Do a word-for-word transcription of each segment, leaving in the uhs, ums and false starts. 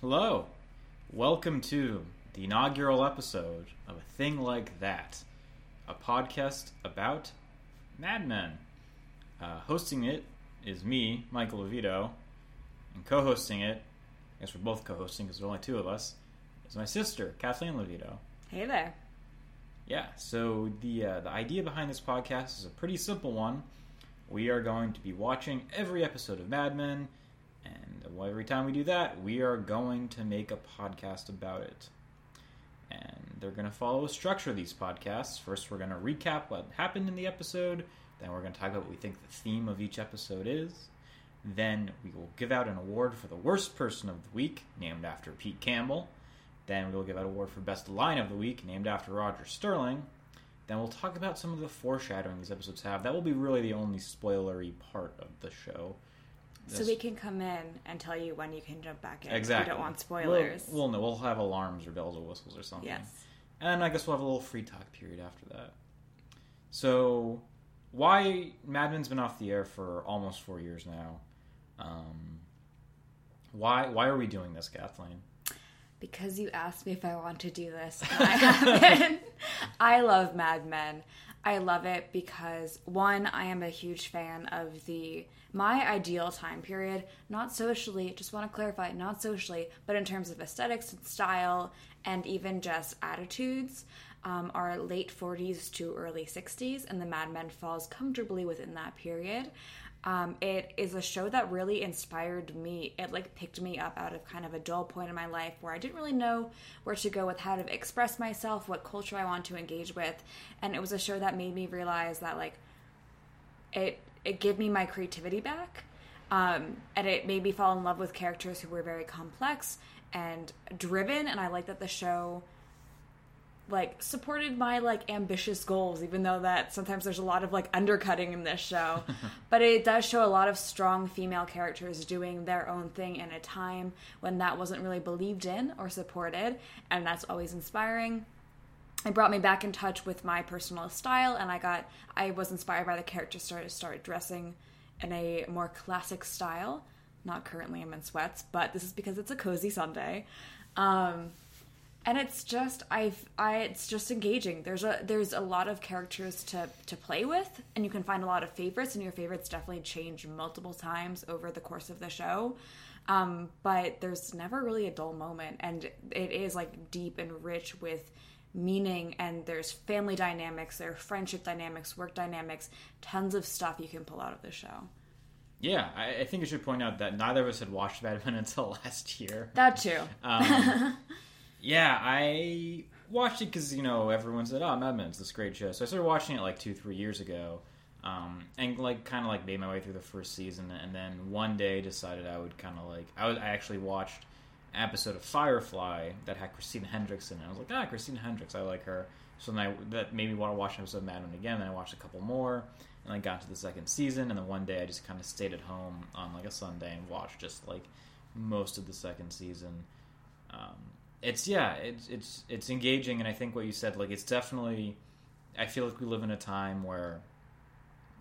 Hello. Welcome to the inaugural episode of A Thing Like That, a podcast about Mad Men. Uh, hosting it is me, Michael Levito, and co-hosting it, I guess we're both co-hosting because there's only two of us, is my sister, Kathleen Levito. Hey there. Yeah, so the uh, the idea behind this podcast is a pretty simple one. We are going to be watching every episode of Mad Men, and every time we do that, we are going to make a podcast about it. And they're going to follow a structure of these podcasts. First, we're going to recap what happened in the episode. Then we're going to talk about what we think the theme of each episode is. Then we will give out an award for the worst person of the week, named after Pete Campbell. Then we will give out an award for best line of the week, named after Roger Sterling. Then we'll talk about some of the foreshadowing these episodes have. That will be really the only spoilery part of the show. So this... we can come in and tell you when you can jump back in. Exactly. If you don't want spoilers. We'll, we'll know. We'll have alarms or bells or whistles or something. Yes. And I guess we'll have a little free talk period after that. So, why Mad Men's been off the air for almost four years now. Um, why why are we doing this, Kathleen? Because you asked me if I want to do this, and I haven't. I love Mad Men. I love it because, one, I am a huge fan of the my ideal time period. Not socially, just want to clarify, not socially, but in terms of aesthetics and style and even just attitudes, um, are late forties to early sixties, and the Mad Men falls comfortably within that period. Um, it is a show that really inspired me. It like picked me up out of kind of a dull point in my life where I didn't really know where to go with how to express myself, what culture I want to engage with. And it was a show that made me realize that like it, it gave me my creativity back. Um, and it made me fall in love with characters who were very complex and driven. And I like that the show like supported my like ambitious goals, even though that sometimes there's a lot of like undercutting in this show. But it does show a lot of strong female characters doing their own thing in a time when that wasn't really believed in or supported, and that's always inspiring. It brought me back in touch with my personal style, and I got I was inspired by the characters to start dressing in a more classic style. Not currently I'm in sweats, but this is because it's a cozy Sunday. Um And it's just I've I it's just engaging. There's a there's a lot of characters to, to play with, and you can find a lot of favorites, and your favorites definitely change multiple times over the course of the show. Um, but there's never really a dull moment, and it is like deep and rich with meaning, and there's family dynamics, there are friendship dynamics, work dynamics, tons of stuff you can pull out of the show. Yeah, I, I think I should point out that neither of us had watched Mad Men until last year. That too. Um Yeah, I watched it because, you know, everyone said, oh, Mad Men's this great show. So I started watching it like two, three years ago, um, and like kind of like made my way through the first season, and then one day decided I would kind of like, I, was, I actually watched an episode of Firefly that had Christina Hendricks in it. I was like, ah, Christina Hendricks, I like her. So then I, that made me want to watch an episode of Mad Men again, then I watched a couple more, and I got to the second season, and then one day I just kind of stayed at home on like a Sunday and watched just like most of the second season. Um... It's, yeah, it's it's it's engaging, and I think what you said, like, it's definitely, I feel like we live in a time where,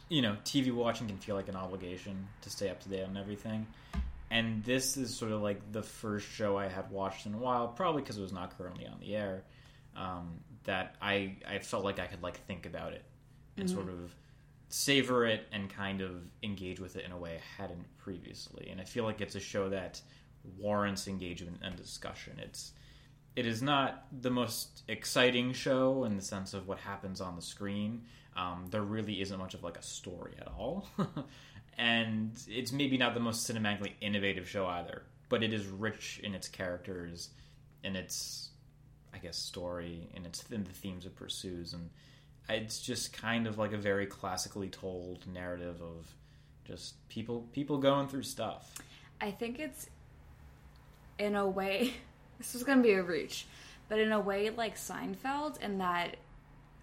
you know, T V watching can feel like an obligation to stay up to date on everything, and this is sort of like the first show I had watched in a while, probably because it was not currently on the air, um, that I, I felt like I could, like, think about it and mm-hmm. sort of savor it and kind of engage with it in a way I hadn't previously, and I feel like it's a show that warrants engagement and discussion. It's It is not the most exciting show in the sense of what happens on the screen. Um, there really isn't much of like a story at all. And it's maybe not the most cinematically innovative show either. But it is rich in its characters, in its, I guess, story, in, its, in the themes it pursues. And it's just kind of like a very classically told narrative of just people people going through stuff. I think it's, in a way... This was going to be a reach, but in a way like Seinfeld, in that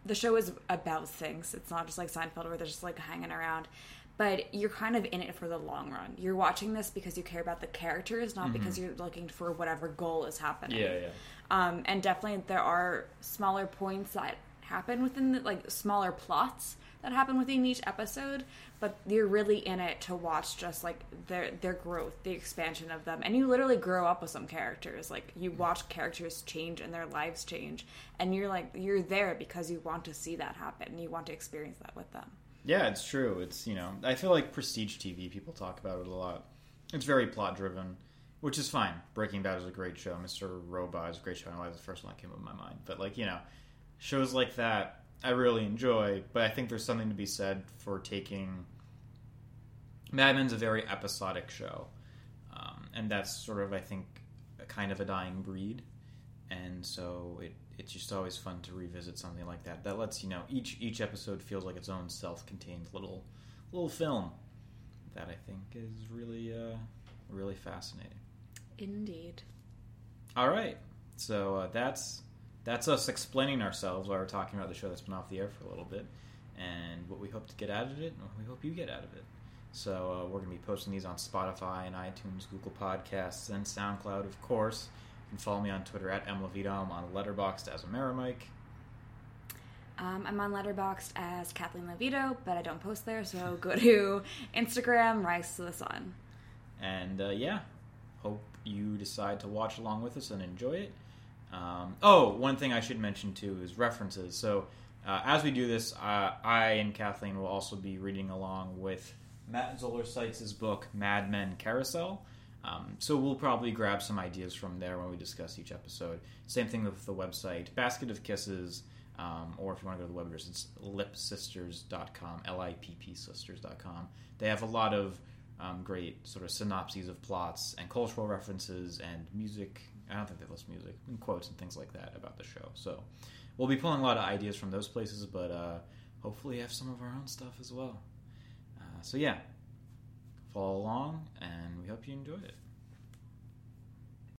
the show is about things. It's not just like Seinfeld where they're just like hanging around, but you're kind of in it for the long run. You're watching this because you care about the characters, not mm-hmm. because you're looking for whatever goal is happening. Yeah, yeah. Um, and definitely there are smaller points that happen within the, like, smaller plots that happen within each episode, but you're really in it to watch just, like, their their growth, the expansion of them. And you literally grow up with some characters. Like, you watch characters change and their lives change. And you're, like, you're there because you want to see that happen. And you want to experience that with them. Yeah, it's true. It's, you know, I feel like prestige T V, people talk about it a lot. It's very plot-driven, which is fine. Breaking Bad is a great show. Mister Robot is a great show. I don't know why it's the first one that came up in my mind. But, like, you know, shows like that I really enjoy, but I think there's something to be said for taking... Mad Men's a very episodic show, um, and that's sort of, I think, a kind of a dying breed, and so it, it's just always fun to revisit something like that. That lets you know, each each episode feels like its own self-contained little little film that I think is really, uh, really fascinating. Indeed. All right, so uh, that's... That's us explaining ourselves while we're talking about the show that's been off the air for a little bit and what we hope to get out of it and what we hope you get out of it. So uh, we're going to be posting these on Spotify and iTunes, Google Podcasts, and SoundCloud, of course. You can follow me on Twitter at mlevito. I'm on Letterboxd as Amerimike. Um, I'm on Letterboxd as Kathleen Levito, but I don't post there, so go to Instagram, Rise to the Sun. And uh, yeah, hope you decide to watch along with us and enjoy it. Um, oh, one thing I should mention, too, is references. So, uh, as we do this, uh, I and Kathleen will also be reading along with Matt Zoller Seitz's book, Mad Men Carousel. Um, so we'll probably grab some ideas from there when we discuss each episode. Same thing with the website, Basket of Kisses, um, or if you want to go to the web address, it's lip sisters dot com, L I P P sisters dot com. They have a lot of um, great sort of synopses of plots and cultural references and music. I don't think they list music and quotes and things like that about the show. So we'll be pulling a lot of ideas from those places, but uh, hopefully have some of our own stuff as well. Uh, so yeah, follow along, and we hope you enjoyed it.